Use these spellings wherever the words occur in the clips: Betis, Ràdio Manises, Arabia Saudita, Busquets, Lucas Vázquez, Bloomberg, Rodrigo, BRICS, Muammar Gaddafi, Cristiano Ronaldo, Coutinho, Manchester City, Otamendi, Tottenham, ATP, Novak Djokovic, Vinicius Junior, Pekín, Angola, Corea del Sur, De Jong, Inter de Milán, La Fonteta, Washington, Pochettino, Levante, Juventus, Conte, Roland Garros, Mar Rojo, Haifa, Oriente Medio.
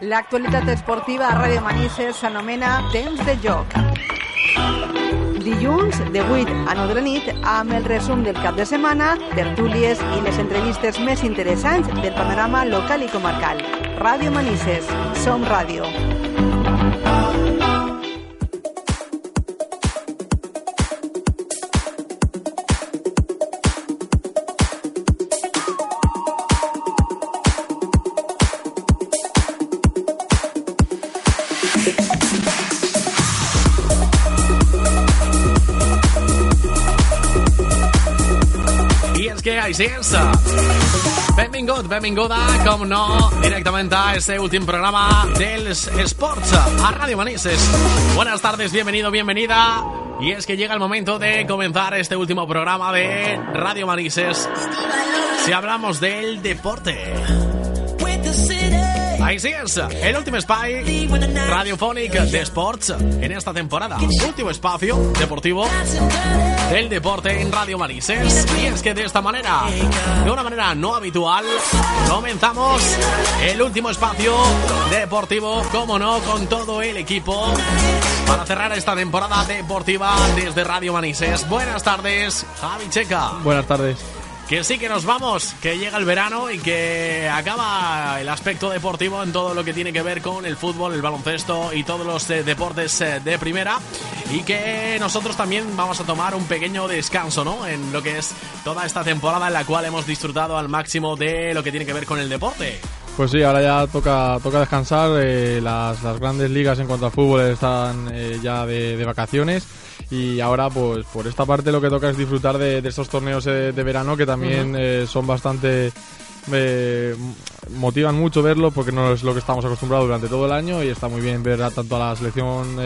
La actualitat esportiva a Ràdio Manises s'anomena Temps de Joc. Dilluns, de 8 a 9 de la nit, amb el resum del cap de setmana, tertúlies i les entrevistes més interessants del panorama local i comarcal. Ràdio Manises. Som ràdio. Benvingut, benvinguda, com no, directament a este últim programa dels esports a Ràdio Manises. Buenas tardes, bienvenido, bienvenida. Y es que llega el momento de comenzar este último programa de Ràdio Manises. Si hablamos del deporte. Ahí sí es, el último spy radiofónic de sports en esta temporada. Último espacio deportivo del deporte en Radio Manises. Y es que de esta manera, de una manera no habitual, comenzamos el último espacio deportivo, como no, con todo el equipo para cerrar esta temporada deportiva desde Radio Manises. Buenas tardes, Javi Checa. Buenas tardes. Que sí, que nos vamos, que llega el verano y que acaba el aspecto deportivo en todo lo que tiene que ver con el fútbol, el baloncesto y todos los deportes de primera, y que nosotros también vamos a tomar un pequeño descanso, ¿no?, en lo que es toda esta temporada en la cual hemos disfrutado al máximo de lo que tiene que ver con el deporte. Pues sí, ahora ya toca descansar, las grandes ligas en cuanto al fútbol están ya de vacaciones. Y ahora, pues por esta parte lo que toca es disfrutar de estos torneos de verano, que también son bastante... motivan mucho verlo, porque no es lo que estamos acostumbrados durante todo el año, y está muy bien ver tanto a la selección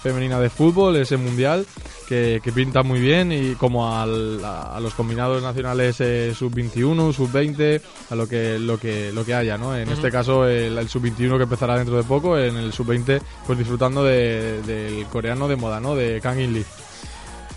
femenina de fútbol, ese mundial que pinta muy bien, y como a los combinados nacionales sub-21, sub-20, a lo que haya, ¿no? En este caso el sub-21 que empezará dentro de poco, en el sub-20 pues disfrutando del coreano de moda, ¿no?, de Kang-in Lee.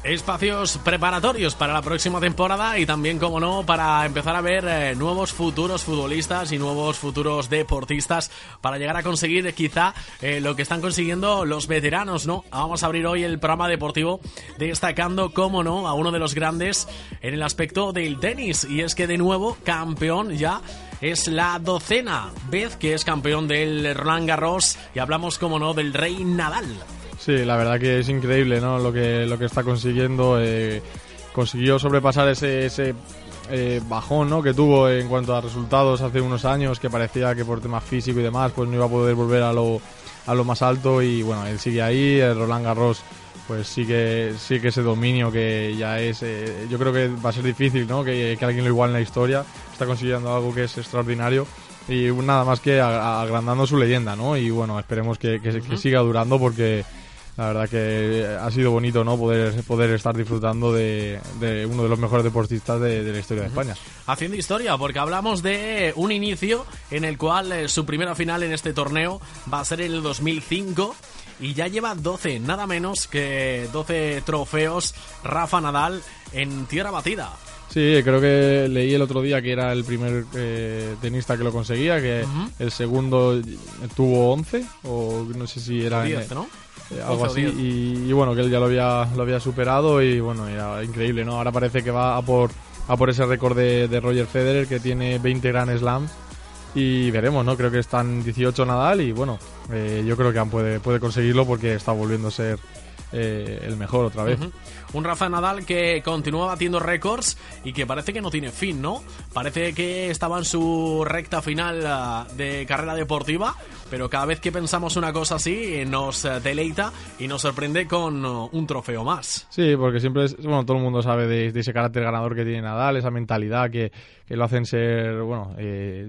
Espacios preparatorios para la próxima temporada y también, como no, para empezar a ver nuevos futuros futbolistas y nuevos futuros deportistas para llegar a conseguir quizá lo que están consiguiendo los veteranos, ¿no? Vamos a abrir hoy el programa deportivo destacando, como no, a uno de los grandes en el aspecto del tenis, y es que de nuevo campeón ya. Es la 12ª vez que es campeón del Roland Garros y hablamos, como no, del rey Nadal. Sí, la verdad que es increíble, ¿no?, lo que está consiguiendo. Consiguió sobrepasar ese bajón, ¿no?, que tuvo en cuanto a resultados hace unos años, que parecía que por temas físicos y demás pues no iba a poder volver a lo más alto, y bueno, él sigue ahí. El Roland Garros pues sí que ese dominio que ya es, yo creo que va a ser difícil, ¿no?, que alguien lo iguale en la historia. Está consiguiendo algo que es extraordinario y nada más que agrandando su leyenda, ¿no? Y bueno, esperemos que siga durando, porque la verdad que ha sido bonito, ¿no?, poder estar disfrutando de uno de los mejores deportistas de la historia de España. Haciendo historia, porque hablamos de un inicio en el cual su primera final en este torneo va a ser en el 2005. Y ya lleva 12, nada menos que 12 trofeos Rafa Nadal en tierra batida. Sí, creo que leí el otro día que era el primer tenista que lo conseguía, que el segundo tuvo 11, o no sé si era 10, ¿no? Algo así, y bueno, que él ya lo había superado, y bueno, era increíble, ¿no? Ahora parece que va a por ese récord de Roger Federer, que tiene 20 Grand Slams. Y veremos, ¿no? Creo que están 18 Nadal y bueno, yo creo que puede conseguirlo, porque está volviendo a ser el mejor otra vez. Un Rafa Nadal que continúa batiendo récords y que parece que no tiene fin, ¿no? Parece que estaba en su recta final de carrera deportiva, pero cada vez que pensamos una cosa así nos deleita y nos sorprende con un trofeo más. Sí, porque siempre todo el mundo sabe de ese carácter ganador que tiene Nadal, esa mentalidad que lo hacen ser, bueno,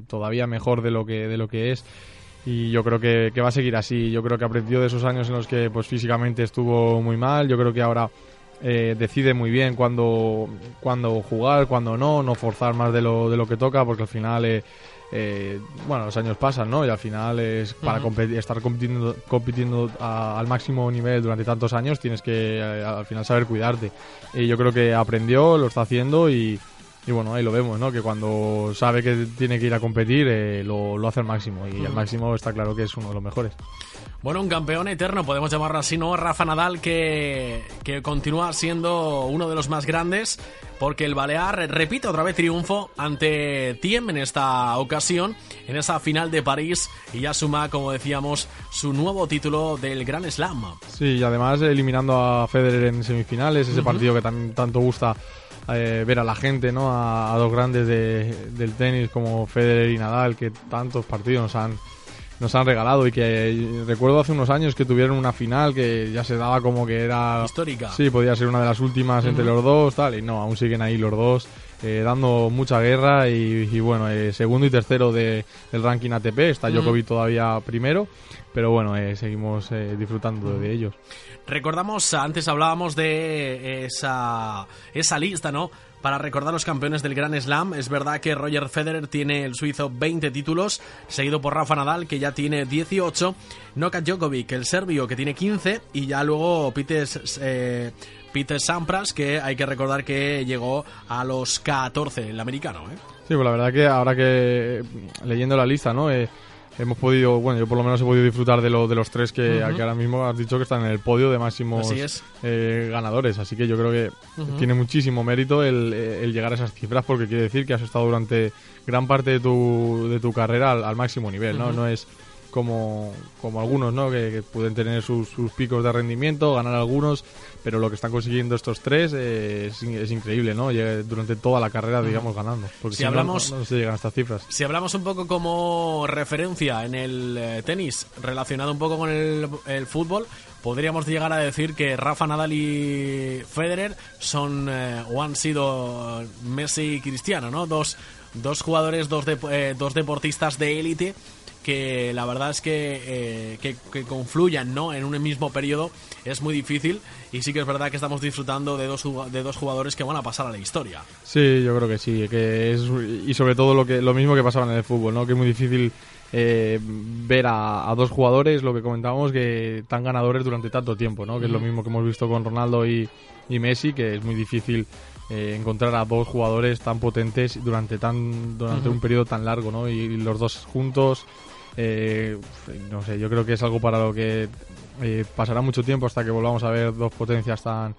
todavía mejor de lo que es. Y yo creo que va a seguir así. Yo creo que aprendió de esos años en los que pues físicamente estuvo muy mal. Yo creo que ahora decide muy bien cuándo jugar, cuándo no forzar más de lo que toca, porque al final los años pasan, ¿no? Y al final es para estar compitiendo al máximo nivel durante tantos años, tienes que al final saber cuidarte. Y yo creo que aprendió, lo está haciendo y Y bueno, ahí lo vemos, ¿no? Que cuando sabe que tiene que ir a competir, lo hace al máximo. Y al máximo está claro que es uno de los mejores. Bueno, un campeón eterno, podemos llamarlo así, ¿no? Rafa Nadal, que continúa siendo uno de los más grandes, porque el balear repite otra vez triunfo ante Thiem en esta ocasión, en esa final de París, y ya suma, como decíamos, su nuevo título del Grand Slam. Sí, y además eliminando a Federer en semifinales, ese partido que tanto gusta ver a la gente, ¿no? A dos grandes del tenis como Federer y Nadal, que tantos partidos nos han regalado, y que recuerdo hace unos años que tuvieron una final que ya se daba como que era histórica. Sí, podía ser una de las últimas entre los dos, tal, y no, aún siguen ahí los dos dando mucha guerra, y bueno, segundo y tercero del ranking ATP, está Djokovic todavía primero, pero bueno, seguimos disfrutando de ellos. Recordamos, antes hablábamos de esa lista, ¿no? Para recordar los campeones del Grand Slam, es verdad que Roger Federer tiene, el suizo, 20 títulos, seguido por Rafa Nadal, que ya tiene 18, Novak Djokovic, el serbio, que tiene 15, y ya luego Peter Sampras, que hay que recordar que llegó a los 14, el americano, ¿eh? Sí, pues la verdad que ahora que leyendo la lista, ¿no? Hemos podido, bueno, yo por lo menos he podido disfrutar de los tres que ahora mismo has dicho que están en el podio de máximos ganadores. Así que yo creo que tiene muchísimo mérito el llegar a esas cifras, porque quiere decir que has estado durante gran parte de tu carrera al máximo nivel, ¿no? No es como algunos, ¿no? Que pueden tener sus picos de rendimiento, ganar algunos, pero lo que están consiguiendo estos tres es increíble, ¿no? Durante toda la carrera, digamos, ganando. Porque si hablamos, no se llegan a estas cifras. Si hablamos un poco como referencia en el tenis, relacionado un poco con el fútbol, podríamos llegar a decir que Rafa Nadal y Federer han sido Messi y Cristiano, ¿no? Dos jugadores, dos deportistas de élite, que la verdad es que confluyan, ¿no?, en un mismo periodo es muy difícil, y sí que es verdad que estamos disfrutando de dos jugadores que van a pasar a la historia. Sí, yo creo que sí, que es, y sobre todo lo mismo que pasaba en el fútbol, ¿no?, que es muy difícil ver a dos jugadores, lo que comentábamos, que tan ganadores durante tanto tiempo, ¿no?, que es lo mismo que hemos visto con Ronaldo y Messi, que es muy difícil encontrar a dos jugadores tan potentes durante un periodo tan largo, ¿no?, y los dos juntos. No sé, yo creo que es algo para lo que pasará mucho tiempo hasta que volvamos a ver dos potencias tan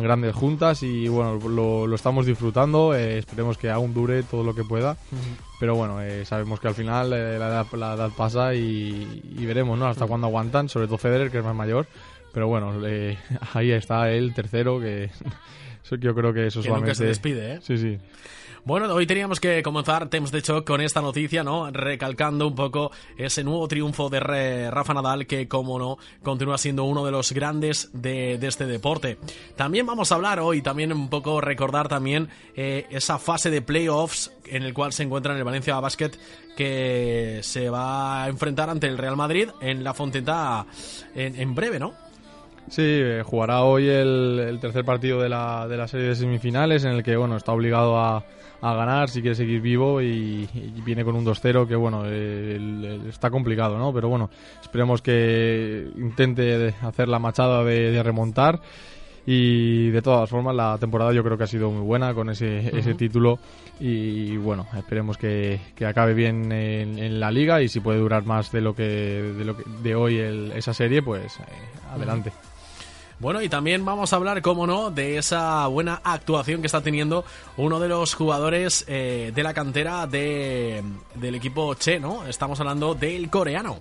grandes juntas, y bueno, lo estamos disfrutando, esperemos que aún dure todo lo que pueda, pero bueno, sabemos que al final la edad pasa, y veremos, ¿no?, hasta cuándo aguantan, sobre todo Federer, que es más mayor, pero bueno, ahí está el tercero, que yo creo que eso que solamente... nunca se despide, ¿eh? Sí, sí. Bueno, hoy teníamos que comenzar Temps de Choc con esta noticia, ¿no? Recalcando un poco ese nuevo triunfo de Rafa Nadal, que, como no, continúa siendo uno de los grandes de este deporte. También vamos a hablar hoy, también un poco recordar también esa fase de playoffs en el cual se encuentra el Valencia Basket, que se va a enfrentar ante el Real Madrid en La Fonteta en breve, ¿no? Sí, jugará hoy el tercer partido de la serie de semifinales, en el que, bueno, está obligado a ganar si quiere seguir vivo, y viene con un 2-0 que, bueno, está complicado, ¿no? Pero bueno, esperemos que intente hacer la machada de remontar, y de todas formas la temporada yo creo que ha sido muy buena con ese título, y bueno, esperemos que acabe bien en la liga, y si puede durar más de lo que de hoy esa serie, pues adelante. Bueno, y también vamos a hablar, como no, de esa buena actuación que está teniendo uno de los jugadores de la cantera del equipo Che, ¿no? Estamos hablando del coreano.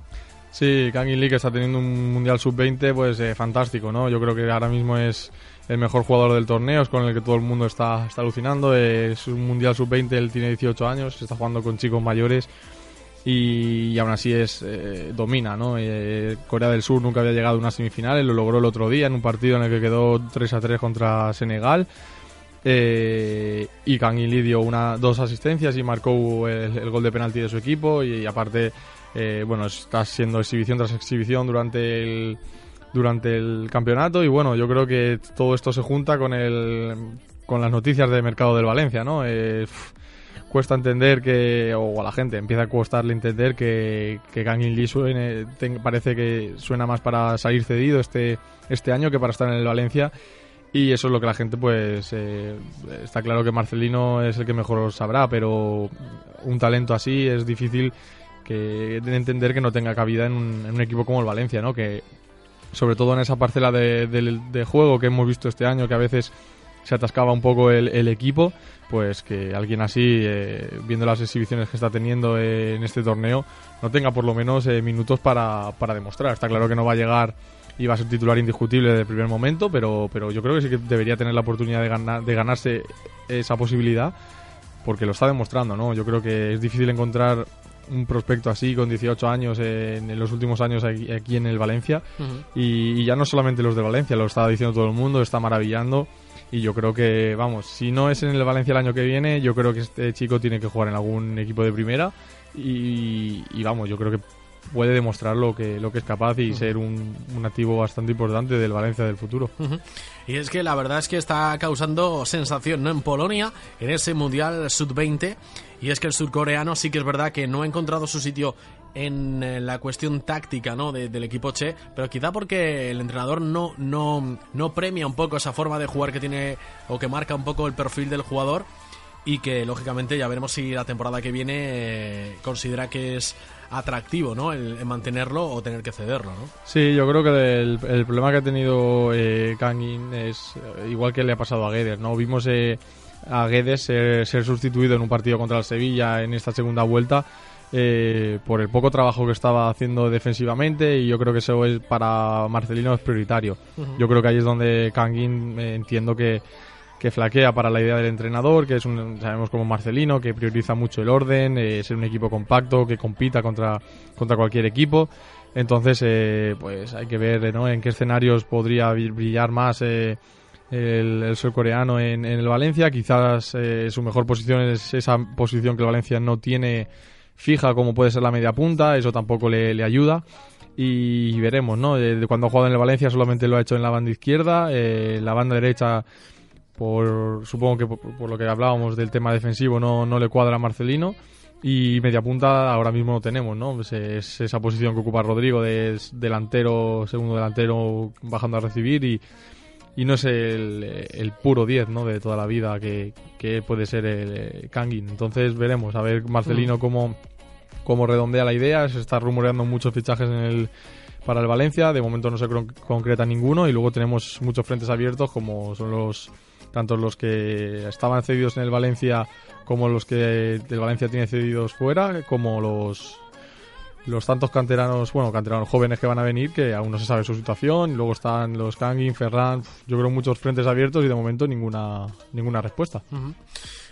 Sí, Kang-in Lee, que está teniendo un Mundial Sub-20 pues fantástico, ¿no? Yo creo que ahora mismo es el mejor jugador del torneo, es con el que todo el mundo está alucinando. Es un Mundial Sub-20, él tiene 18 años, está jugando con chicos mayores, y aún así domina, ¿no? Corea del Sur nunca había llegado a unas semifinales, lo logró el otro día en un partido en el que quedó 3-3 contra Senegal, y Kang-in Lee dio dos asistencias y marcó el gol de penalti de su equipo, y aparte bueno, está siendo exhibición tras exhibición durante el campeonato, y bueno, yo creo que todo esto se junta con las noticias de mercado del Valencia, ¿no? Cuesta entender o a la gente empieza a costarle entender que Kang-in Lee parece que suena más para salir cedido este año que para estar en el Valencia, Y eso es lo que la gente, pues, está claro que Marcelino es el que mejor sabrá, pero un talento así es difícil que entender que no tenga cabida en un equipo como el Valencia, ¿no? Que sobre todo en esa parcela de juego que hemos visto este año, que a veces se atascaba un poco el equipo, pues que alguien así, viendo las exhibiciones que está teniendo en este torneo, no tenga por lo menos minutos para demostrar. Está claro que no va a llegar y va a ser titular indiscutible desde el primer momento, pero yo creo que sí que debería tener la oportunidad de ganarse esa posibilidad, porque lo está demostrando, ¿no? Yo creo que es difícil encontrar un prospecto así con 18 años en los últimos años aquí en el Valencia. Uh-huh. y ya no solamente los de Valencia, lo está diciendo todo el mundo, está maravillando. Y yo creo que, vamos, si no es en el Valencia el año que viene, yo creo que este chico tiene que jugar en algún equipo de primera y vamos, yo creo que puede demostrar lo que es capaz y ser un activo bastante importante del Valencia del futuro. Uh-huh. Y es que la verdad es que está causando sensación, ¿no? En Polonia, en ese Mundial Sub-20, y es que el surcoreano sí que es verdad que no ha encontrado su sitio en la cuestión táctica, ¿no? del equipo che, pero quizá porque el entrenador no premia un poco esa forma de jugar que tiene o que marca un poco el perfil del jugador, y que lógicamente ya veremos si la temporada que viene considera que es atractivo, ¿no? el mantenerlo o tener que cederlo, ¿no? Sí, yo creo que el problema que ha tenido Kang-in es igual que le ha pasado a Guedes, ¿no? Vimos a Guedes ser sustituido en un partido contra el Sevilla en esta segunda vuelta por el poco trabajo que estaba haciendo defensivamente, y yo creo que eso es para Marcelino es prioritario. Uh-huh. Yo creo que ahí es donde Kang-in entiendo que flaquea para la idea del entrenador, que es sabemos como Marcelino, que prioriza mucho el orden, ser un equipo compacto, que compita contra cualquier equipo. Entonces, pues hay que ver, ¿no?, en qué escenarios podría brillar más el surcoreano en el Valencia. Quizás su mejor posición es esa posición que el Valencia no tiene fija, como puede ser la media punta. Eso tampoco le ayuda. Y veremos, ¿no? Cuando ha jugado en el Valencia solamente lo ha hecho en la banda izquierda, la banda derecha... Supongo que por lo que hablábamos del tema defensivo no le cuadra a Marcelino, y media punta ahora mismo no tenemos, ¿no? Pues es esa posición que ocupa Rodrigo de delantero, segundo delantero bajando a recibir, y no es el puro 10, ¿no?, de toda la vida que puede ser el Kang-in. Entonces veremos, a ver Marcelino cómo redondea la idea. Se está rumoreando muchos fichajes para el Valencia, de momento no se concreta ninguno, y luego tenemos muchos frentes abiertos, como son tanto los que estaban cedidos en el Valencia como los que el Valencia tiene cedidos fuera, como los tantos canteranos jóvenes que van a venir, que aún no se sabe su situación. Luego están los Kang-in, Ferran, yo creo muchos frentes abiertos, y de momento ninguna respuesta. Uh-huh.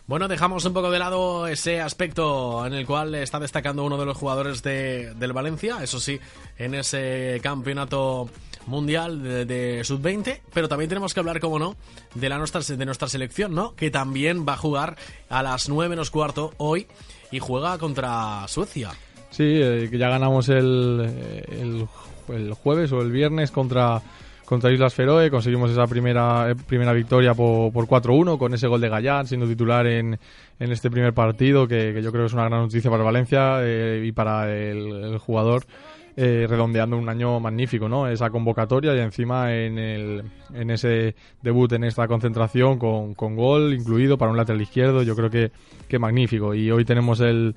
Bueno, dejamos un poco de lado ese aspecto en el cual está destacando uno de los jugadores del Valencia, eso sí, en ese campeonato mundial de Sub-20, pero también tenemos que hablar, como no, de nuestra selección, ¿no?, que también va a jugar a las 9:15 hoy y juega contra Suecia. Sí, que ya ganamos el jueves o el viernes contra Islas Feroe. Conseguimos esa primera victoria por 4-1 con ese gol de Gallán, siendo titular en este primer partido, que yo creo que es una gran noticia para Valencia y para el jugador, redondeando un año magnífico, ¿no?, esa convocatoria, y encima en ese debut, en esta concentración con gol incluido para un lateral izquierdo. Yo creo que magnífico. Y hoy tenemos el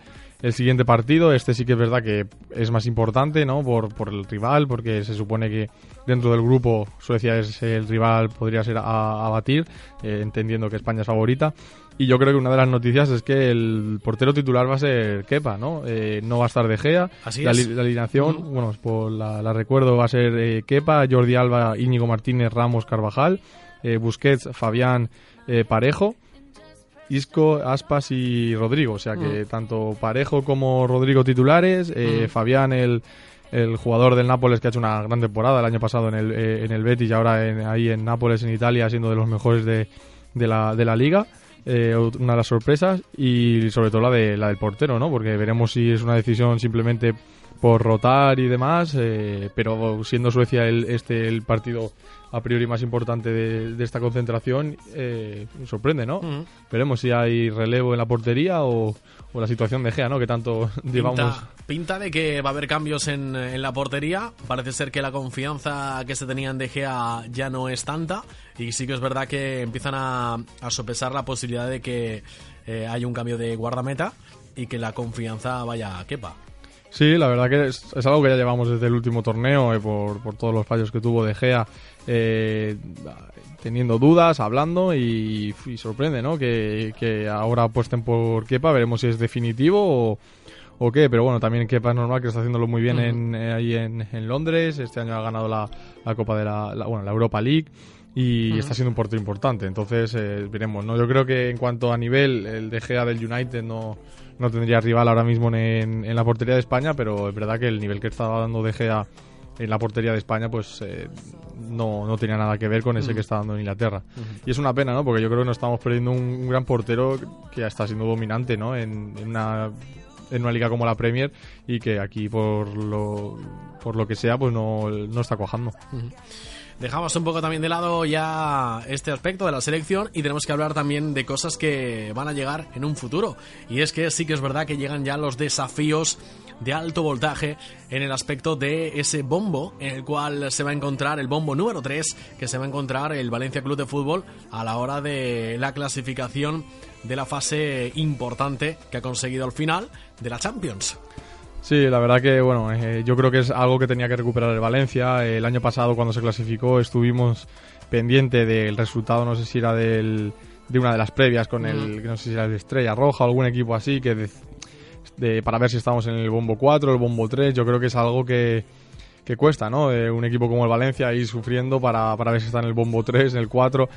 siguiente partido. Este sí que es verdad que es más importante, ¿no?, por el rival, porque se supone que dentro del grupo Suecia es el rival, podría ser a batir, entendiendo que España es favorita. Y yo creo que una de las noticias es que el portero titular va a ser Kepa, ¿no? No va a estar De Gea. Así es. La alineación, bueno, pues la recuerdo, va a ser Kepa, Jordi Alba, Íñigo Martínez, Ramos, Carvajal, Busquets, Fabián, Parejo, Isco, Aspas y Rodrigo. O sea que tanto Parejo como Rodrigo titulares, Fabián, el jugador del Nápoles, que ha hecho una gran temporada el año pasado en el Betis, y ahora ahí en Nápoles, en Italia, siendo de los mejores de la liga. Una de las sorpresas, y sobre todo la del portero, ¿no?, porque veremos si es una decisión simplemente por rotar y demás, pero siendo Suecia el partido a priori más importante de esta concentración, sorprende, ¿no? Uh-huh. Veremos si hay relevo en la portería o la situación de Gea, ¿no? Que tanto llevamos. Pinta de que va a haber cambios en la portería. Parece ser que la confianza que se tenía en De Gea ya no es tanta, y sí que es verdad que empiezan a sopesar la posibilidad de que haya un cambio de guardameta y que la confianza vaya a Kepa. Sí, la verdad que es algo que ya llevamos desde el último torneo, por todos los fallos que tuvo De Gea, teniendo dudas, hablando, y sorprende, ¿no? Que ahora apuesten por Kepa. Veremos si es definitivo o qué, pero bueno, también Kepa es normal, que está haciéndolo muy bien ahí en Londres. Este año ha ganado la Copa de la Europa League. Y está siendo un partido importante, entonces veremos, ¿no? Yo creo que en cuanto a nivel, el De Gea del United no tendría rival ahora mismo en la portería de España, pero es verdad que el nivel que estaba dando De Gea en la portería de España, pues no tenía nada que ver con ese que está dando en Inglaterra. Y es una pena, ¿no? Porque yo creo que nos estamos perdiendo un gran portero que ya está siendo dominante, ¿no? En una liga como la Premier, y que aquí por lo que sea, pues no está cuajando. Dejamos un poco también de lado ya este aspecto de la selección y tenemos que hablar también de cosas que van a llegar en un futuro. Y es que sí que es verdad que llegan ya los desafíos de alto voltaje en el aspecto de ese bombo en el cual se va a encontrar el bombo número 3 que se va a encontrar el Valencia Club de Fútbol a la hora de la clasificación de la fase importante que ha conseguido al final de la Champions. Sí, la verdad que bueno, yo creo que es algo que tenía que recuperar el Valencia. El año pasado, cuando se clasificó, estuvimos pendiente del resultado, no sé si era de una de las previas con el, no sé si era el Estrella Roja o algún equipo así, que para ver si estábamos en el bombo 4, el bombo 3. Yo creo que es algo que cuesta, ¿no? Un equipo como el Valencia ir sufriendo para ver si está en el bombo 3, en el 4.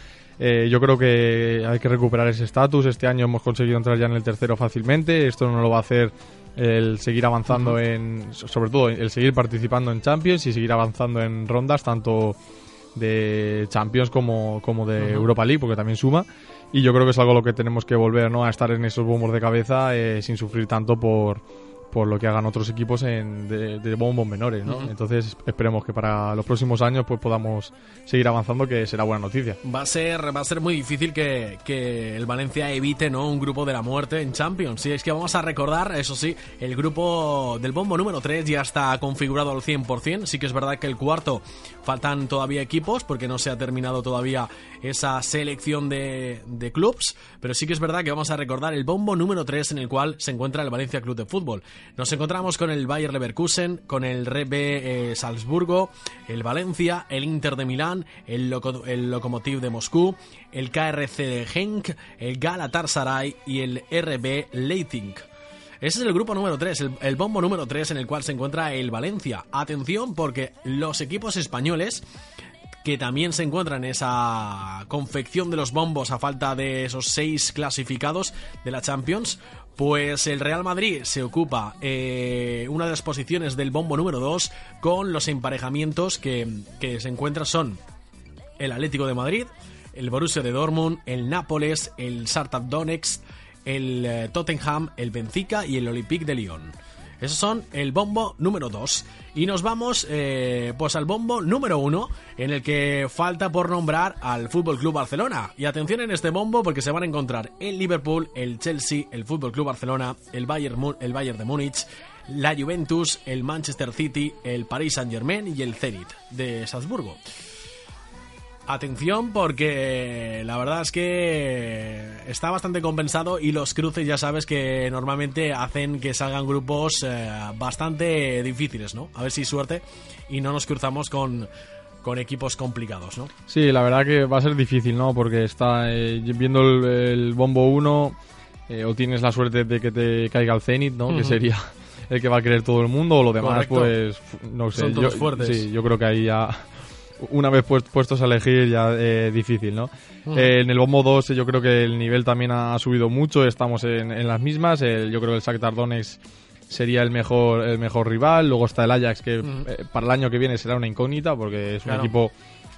Yo creo que hay que recuperar ese estatus. Este año hemos conseguido entrar ya en el tercero fácilmente. Esto no lo va a hacer el seguir avanzando sobre todo el seguir participando en Champions y seguir avanzando en rondas tanto de Champions como de Europa League, porque también suma, y yo creo que es algo a lo que tenemos que volver, ¿no? A estar en esos bombos de cabeza sin sufrir tanto por lo que hagan otros equipos de bombos menores, ¿no? Entonces esperemos que para los próximos años pues podamos seguir avanzando, que será buena noticia. Va a ser muy difícil que el Valencia evite, ¿no?, un grupo de la muerte en Champions. Sí, es que vamos a recordar, eso sí, el grupo del bombo número 3 ya está configurado al 100%. Sí que es verdad que el cuarto faltan todavía equipos porque no se ha terminado todavía esa selección de clubs, pero sí que es verdad que vamos a recordar el bombo número 3 en el cual se encuentra el Valencia Club de Fútbol. Nos encontramos con el Bayer Leverkusen, con el RB Salzburgo, el Valencia, el Inter de Milán, el Lokomotiv de Moscú, el KRC de Genk, el Galatasaray y el RB Leipzig. Ese es el grupo número 3, el bombo número 3 en el cual se encuentra el Valencia. Atención, porque los equipos españoles que también se encuentran en esa confección de los bombos a falta de esos 6 clasificados de la Champions, pues el Real Madrid se ocupa una de las posiciones del bombo número 2 con los emparejamientos que se encuentran son el Atlético de Madrid, el Borussia de Dortmund, el Nápoles, el Spartak Donetsk, el Tottenham, el Benfica y el Olympique de Lyon. Esos son el bombo número 2. Y nos vamos pues al bombo número 1, en el que falta por nombrar al FC Barcelona. Y atención en este bombo, porque se van a encontrar el Liverpool, el Chelsea, el FC Barcelona, el Bayern de Múnich, la Juventus, el Manchester City, el Paris Saint-Germain y el Zenith de Salzburgo. Atención, porque la verdad es que está bastante compensado y los cruces ya sabes que normalmente hacen que salgan grupos bastante difíciles, ¿no? A ver si suerte y no nos cruzamos con equipos complicados, ¿no? Sí, la verdad que va a ser difícil, ¿no? Porque está viendo el bombo 1 o tienes la suerte de que te caiga el Zenit, ¿no? Que sería el que va a querer todo el mundo, o lo demás. Correcto. Pues no sé. Son todos fuertes. Sí, yo creo que ahí ya, una vez puestos a elegir, ya difícil, ¿no? En el bombo 2 yo creo que el nivel también ha subido mucho, estamos en las mismas. Yo creo que el Shakhtar Donetsk sería el mejor rival. Luego está el Ajax, que para el año que viene será una incógnita, porque es un equipo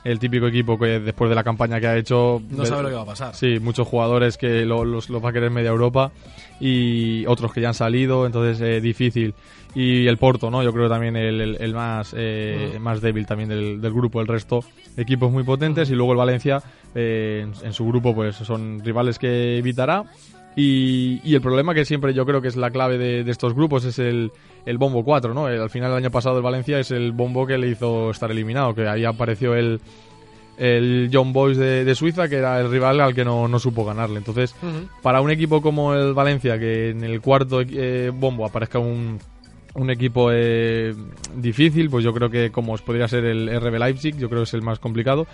el típico equipo que después de la campaña que ha hecho no sabe lo que va a pasar. Sí, muchos jugadores que los va a querer media Europa y otros que ya han salido, entonces difícil. Y el Porto, ¿no? Yo creo también el más más débil también del grupo. El resto equipos muy potentes y luego el Valencia en su grupo pues son rivales que evitará. Y el problema que siempre yo creo que es la clave de estos grupos es el bombo 4, ¿no? Al final del año pasado el Valencia es el bombo que le hizo estar eliminado, que ahí apareció el Young Boys de Suiza, que era el rival al que no supo ganarle. Entonces, para un equipo como el Valencia, que en el cuarto bombo aparezca un equipo difícil, pues yo creo que como podría ser el RB Leipzig, yo creo que es el más complicado.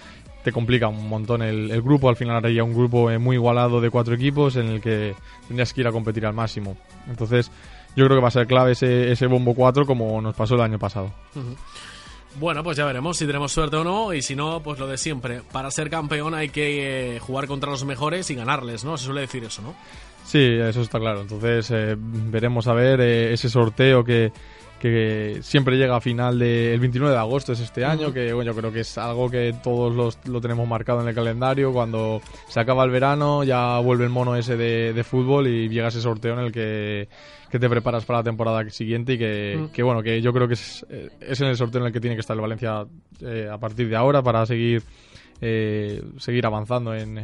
Te complica un montón el grupo, al final haría un grupo muy igualado de cuatro equipos en el que tendrías que ir a competir al máximo. Entonces yo creo que va a ser clave ese bombo 4 como nos pasó el año pasado. Bueno, pues ya veremos si tenemos suerte o no, y si no, pues lo de siempre. Para ser campeón hay que jugar contra los mejores y ganarles, ¿no? Se suele decir eso, ¿no? Sí, eso está claro. Entonces veremos a ver ese sorteo que siempre llega a final el 29 de agosto es este año, que bueno, yo creo que es algo que todos lo tenemos marcado en el calendario. Cuando se acaba el verano ya vuelve el mono ese de fútbol y llega ese sorteo en el que te preparas para la temporada siguiente y que bueno, que yo creo que es en el sorteo en el que tiene que estar el Valencia a partir de ahora para seguir avanzando en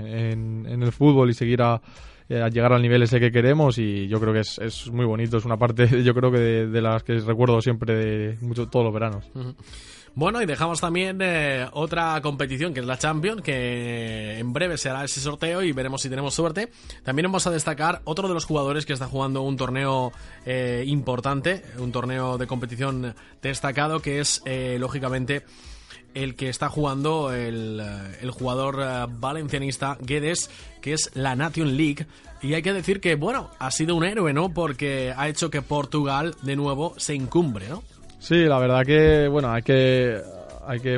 el fútbol y seguir a llegar al nivel ese que queremos. Y yo creo que es muy bonito, es una parte yo creo que de las que recuerdo siempre de todos los veranos. Bueno, y dejamos también otra competición que es la Champions, que en breve se hará ese sorteo y veremos si tenemos suerte. También vamos a destacar otro de los jugadores que está jugando un torneo importante, un torneo de competición destacado, que es lógicamente el que está jugando el jugador valencianista Guedes, que es la Nation League. Y hay que decir que, bueno, ha sido un héroe, ¿no? Porque ha hecho que Portugal, de nuevo, se encumbre, ¿no? Sí, la verdad que, bueno, hay que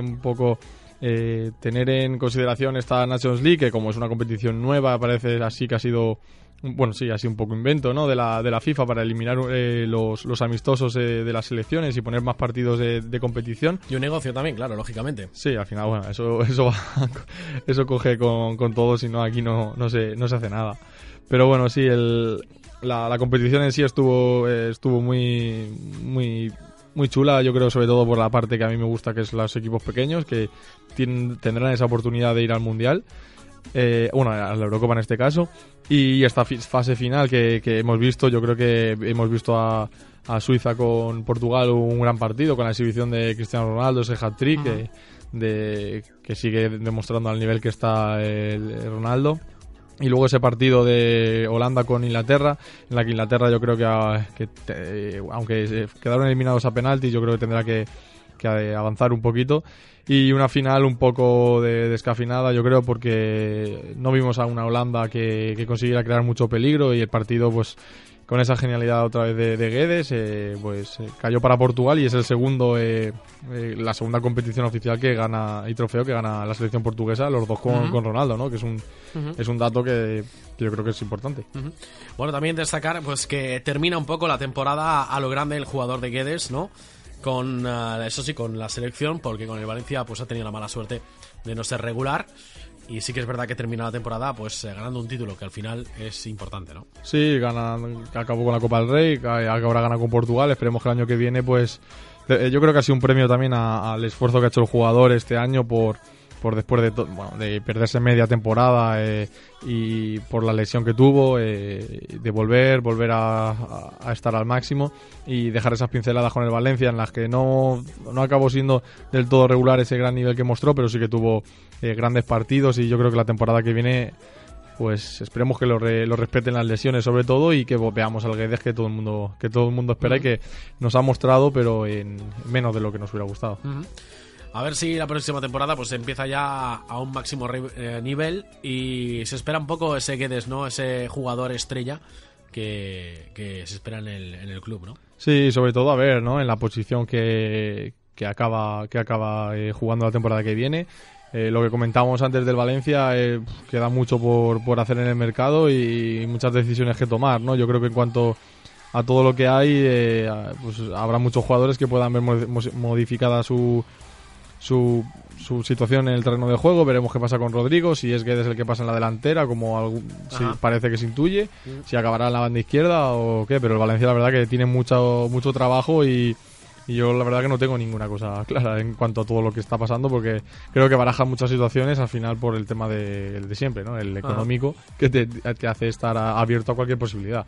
un poco tener en consideración esta Nations League, que como es una competición nueva, parece así que ha sido... Bueno, sí, ha sido un poco invento, ¿no? de la FIFA para eliminar los amistosos de las selecciones y poner más partidos de competición. Y un negocio también, claro, lógicamente. Sí, al final, bueno, eso coge con todo, si no aquí no se hace nada. Pero bueno, sí, la competición en sí estuvo muy muy chula, yo creo, sobre todo por la parte que a mí me gusta, que es los equipos pequeños, que tendrán esa oportunidad de ir al Mundial. Bueno, a la Eurocopa en este caso, y esta fase final que hemos visto, yo creo que hemos visto a Suiza con Portugal un gran partido, con la exhibición de Cristiano Ronaldo, ese hat-trick que sigue demostrando al nivel que está el Ronaldo. Y luego ese partido de Holanda con Inglaterra, en la que Inglaterra yo creo que aunque quedaron eliminados a penaltis, yo creo que tendrá que avanzar un poquito. Y una final un poco descafinada, yo creo, porque no vimos a una Holanda que consiguiera crear mucho peligro, y el partido, pues con esa genialidad otra vez de Guedes, pues cayó para Portugal, y es el segundo la segunda competición oficial que gana y trofeo que gana la selección portuguesa, los dos con Ronaldo, ¿no? Que es un dato que yo creo que es importante. Bueno, también destacar pues que termina un poco la temporada a lo grande el jugador de Guedes, ¿no? Con eso sí, con la selección, porque con el Valencia pues ha tenido la mala suerte de no ser regular, y sí que es verdad que termina la temporada pues ganando un título que al final es importante, ¿no? Sí, acabó con la Copa del Rey, ahora gana con Portugal, esperemos que el año que viene pues... Yo creo que ha sido un premio también al esfuerzo que ha hecho el jugador este año por después de perderse media temporada y por la lesión que tuvo, de volver a estar al máximo y dejar esas pinceladas con el Valencia en las que no acabó siendo del todo regular ese gran nivel que mostró, pero sí que tuvo grandes partidos, y yo creo que la temporada que viene pues esperemos que lo respeten las lesiones sobre todo, y que veamos al Guedes que todo el mundo espera y que nos ha mostrado, pero en menos de lo que nos hubiera gustado. A ver si la próxima temporada pues empieza ya a un máximo nivel, y se espera un poco ese Guedes, ¿no? Ese jugador estrella que se espera en el club, ¿no? Sí, sobre todo, a ver, ¿no? En la posición que acaba jugando la temporada que viene. Lo que comentábamos antes del Valencia, queda mucho por hacer en el mercado y muchas decisiones que tomar, ¿no? Yo creo que en cuanto a todo lo que hay, pues habrá muchos jugadores que puedan ver modificada su su situación en el terreno de juego. Veremos qué pasa con Rodrigo, si es Guedes el que pasa en la delantera, como si parece que se intuye, si acabará en la banda izquierda o qué, pero el Valencia la verdad que tiene mucho trabajo y yo la verdad que no tengo ninguna cosa clara en cuanto a todo lo que está pasando, porque creo que baraja muchas situaciones al final por el tema de siempre, ¿no? El económico que hace estar abierto a cualquier posibilidad.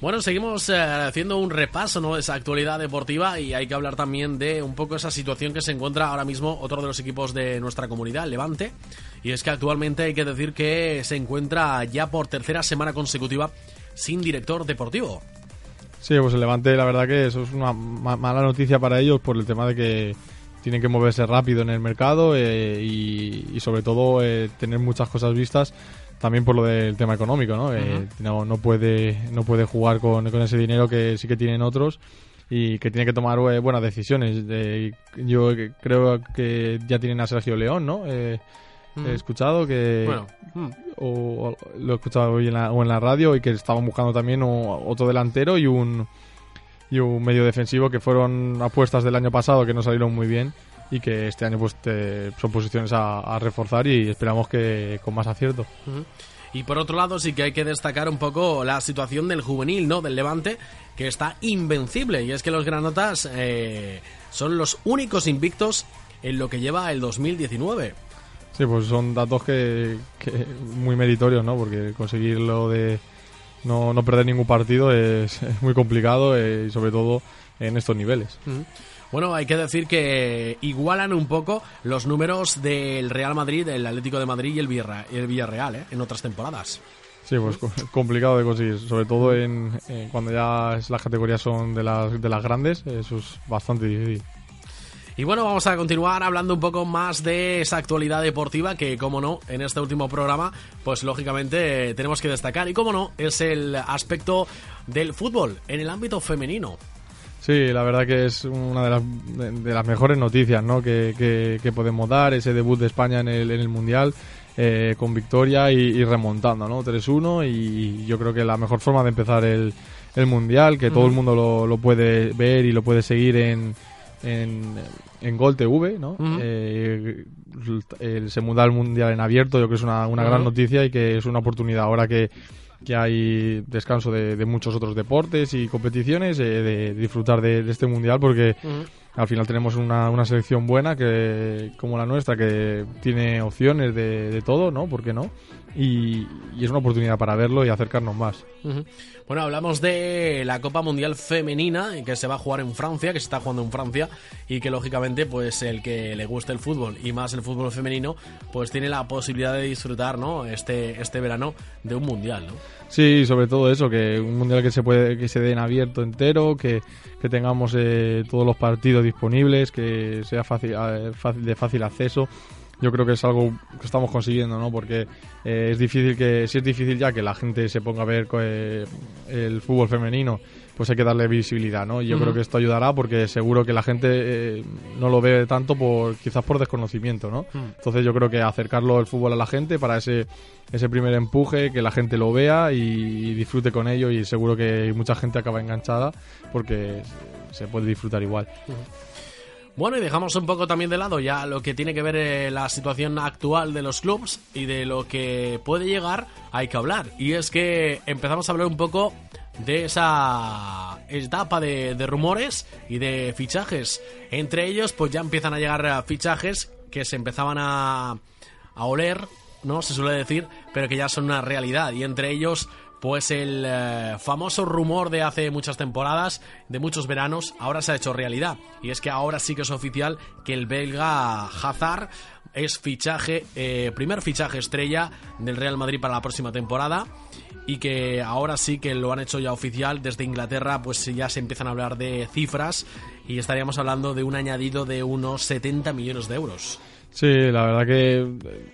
Bueno, seguimos haciendo un repaso, ¿no?, de esa actualidad deportiva, y hay que hablar también de un poco esa situación que se encuentra ahora mismo otro de los equipos de nuestra comunidad, Levante, y es que actualmente hay que decir que se encuentra ya por tercera semana consecutiva sin director deportivo. Sí, pues el Levante, la verdad que eso es una mala noticia para ellos por el tema de que tienen que moverse rápido en el mercado y sobre todo tener muchas cosas vistas. También por lo del tema económico, ¿no? No puede jugar con ese dinero que sí que tienen otros y que tiene que tomar buenas decisiones. Yo creo que ya tienen a Sergio León, ¿no? He escuchado que... Bueno. O lo he escuchado hoy en la radio, y que estaban buscando también otro delantero y un medio defensivo, que fueron apuestas del año pasado que no salieron muy bien. Y que este año pues son posiciones a reforzar, y esperamos que con más acierto. Y por otro lado sí que hay que destacar un poco la situación del juvenil, ¿no?, del Levante, que está invencible. Y es que los granotas son los únicos invictos en lo que lleva el 2019. Sí, pues son datos que muy meritorios, ¿no? Porque conseguir lo de no perder ningún partido es muy complicado, y sobre todo en estos niveles. Bueno, hay que decir que igualan un poco los números del Real Madrid, el Atlético de Madrid y el Villarreal, en otras temporadas. Sí, pues complicado de conseguir, sobre todo en cuando ya las categorías son de las grandes, eso es bastante difícil. Y bueno, vamos a continuar hablando un poco más de esa actualidad deportiva que, como no, en este último programa, pues lógicamente tenemos que destacar. Y como no, es el aspecto del fútbol en el ámbito femenino. Sí, la verdad que es una de las mejores noticias, ¿no?, que podemos dar, ese debut de España en el Mundial, con victoria y remontando, ¿no? 3-1, y yo creo que la mejor forma de empezar el Mundial, que todo el mundo lo puede ver y lo puede seguir en Gol TV, ¿no? Se muda el Mundial en abierto, yo creo que es una gran noticia, y que es una oportunidad ahora que hay descanso de muchos otros deportes y competiciones, de disfrutar de este Mundial, porque al final tenemos una selección buena, que como la nuestra, que tiene opciones de todo, ¿no? ¿Por qué no? Y es una oportunidad para verlo y acercarnos más. Bueno, hablamos de la Copa Mundial Femenina, que se va a jugar en Francia, que se está jugando en Francia, y que lógicamente pues el que le guste el fútbol, y más el fútbol femenino, pues tiene la posibilidad de disfrutar, ¿no?, este verano de un Mundial, ¿no? Sí, sobre todo eso, que un Mundial que se dé en abierto entero, que tengamos todos los partidos disponibles, que sea fácil acceso. Yo creo que es algo que estamos consiguiendo, ¿no? Porque es difícil ya que la gente se ponga a ver el fútbol femenino, pues hay que darle visibilidad, ¿no? Yo creo que esto ayudará, porque seguro que la gente no lo ve tanto, quizás por desconocimiento, ¿no? Entonces yo creo que acercarlo el fútbol a la gente, para ese primer empuje, que la gente lo vea y disfrute con ello, y seguro que mucha gente acaba enganchada porque se puede disfrutar igual. Bueno, y dejamos un poco también de lado ya lo que tiene que ver la situación actual de los clubs, y de lo que puede llegar hay que hablar. Y es que empezamos a hablar un poco de esa etapa de rumores y de fichajes. Entre ellos, pues ya empiezan a llegar fichajes que se empezaban a oler, ¿no?, se suele decir, pero que ya son una realidad. Y entre ellos, pues el famoso rumor de hace muchas temporadas, de muchos veranos, ahora se ha hecho realidad. Y es que ahora sí que es oficial que el belga Hazard es primer fichaje estrella del Real Madrid para la próxima temporada, y que ahora sí que lo han hecho ya oficial. Desde Inglaterra pues ya se empiezan a hablar de cifras, y estaríamos hablando de un añadido de unos 70 millones de euros. Sí, la verdad que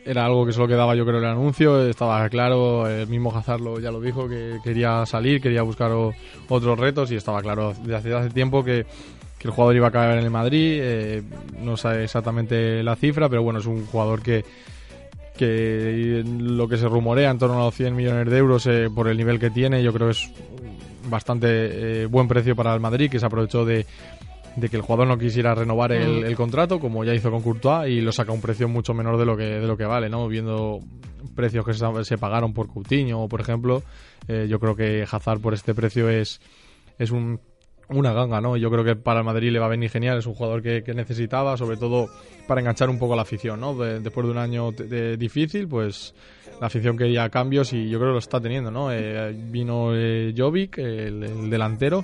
era algo que solo quedaba, yo creo, el anuncio. Estaba claro, el mismo Hazard ya lo dijo, que quería salir, quería buscar otros retos, y estaba claro desde hace tiempo que el jugador iba a caer en el Madrid. No sé exactamente la cifra, pero bueno, es un jugador que lo que se rumorea en torno a los 100 millones de euros por el nivel que tiene, yo creo que es bastante buen precio para el Madrid, que se aprovechó de de que el jugador no quisiera renovar el contrato, como ya hizo con Courtois, y lo saca a un precio mucho menor de lo que vale, ¿no? Viendo precios que se pagaron por Coutinho, por ejemplo, yo creo que Hazard por este precio es una ganga, ¿no? Yo creo que para el Madrid le va a venir genial, es un jugador que necesitaba, sobre todo para enganchar un poco a la afición, ¿no? Después de un año difícil, pues la afición quería cambios y yo creo que lo está teniendo, ¿no? Vino Jovic, el delantero,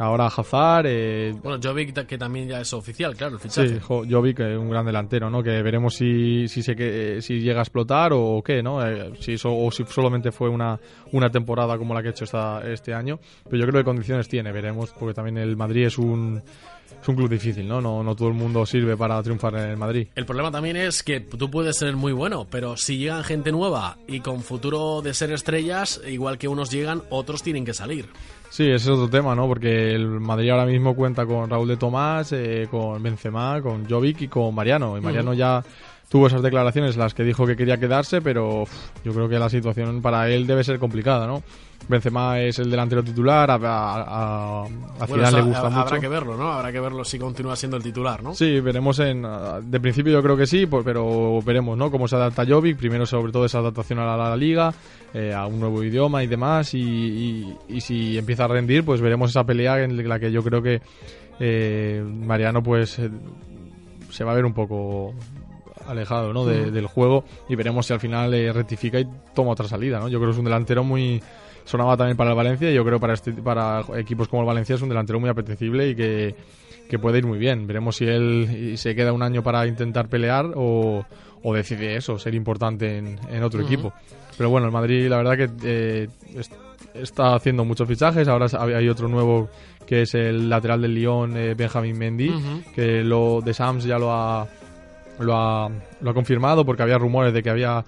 ahora Hazard... Bueno, Jovic, que también ya es oficial, claro, el fichaje. Sí, Jovic, un gran delantero, ¿no? Que veremos si llega a explotar o qué, ¿no? Si solamente fue una temporada como la que ha hecho este año. Pero yo creo que condiciones tiene, veremos, porque también el Madrid es un club difícil, ¿no? No todo el mundo sirve para triunfar en el Madrid. El problema también es que tú puedes ser muy bueno, pero si llegan gente nueva y con futuro de ser estrellas, igual que unos llegan, otros tienen que salir. Sí, ese es otro tema, ¿no? Porque el Madrid ahora mismo cuenta con Raúl de Tomás, con Benzema, con Jovic y con Mariano. Y Mariano ya tuvo esas declaraciones, las que dijo que quería quedarse, pero yo creo que la situación para él debe ser complicada, ¿no? Benzema es el delantero titular, al final le gusta mucho. Habrá que verlo, ¿no? Habrá que verlo si continúa siendo el titular, ¿no? Sí, veremos de principio yo creo que sí, pues, pero veremos, ¿no? Cómo se adapta Jovic, primero sobre todo esa adaptación a la liga, a un nuevo idioma y demás, y si empieza a rendir, pues veremos esa pelea en la que yo creo que Mariano pues se va a ver un poco alejado, ¿no? Del juego, y veremos si al final rectifica y toma otra salida, ¿no? Yo creo que es un delantero muy... Sonaba también para el Valencia, y yo creo que para equipos como el Valencia es un delantero muy apetecible y que puede ir muy bien. Veremos si él se queda un año para intentar pelear o decide eso, ser importante en otro equipo. Pero bueno, el Madrid la verdad que está haciendo muchos fichajes. Ahora hay otro nuevo que es el lateral del Lyon, Benjamin Mendy, que lo de Sams ya lo ha confirmado, porque había rumores de que había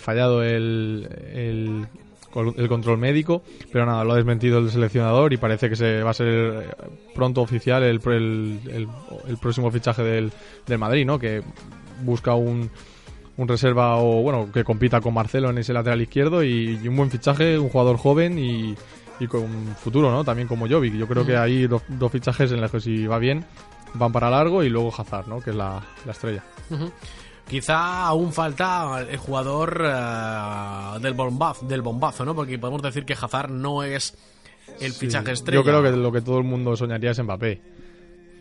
fallado el control médico, pero nada, lo ha desmentido el seleccionador y parece que se va a ser pronto oficial el próximo fichaje del Madrid, ¿no? Que busca un reserva, o bueno, que compita con Marcelo en ese lateral izquierdo, y un buen fichaje, un jugador joven y con futuro, ¿no? También como Jovic. Yo creo que hay dos fichajes en los que, si va bien, van para largo, y luego Hazard, ¿no? Que es la estrella. Quizá aún falta el jugador del bombazo, ¿no? Porque podemos decir que Hazard no es el fichaje estrella. Yo creo que lo que todo el mundo soñaría es Mbappé,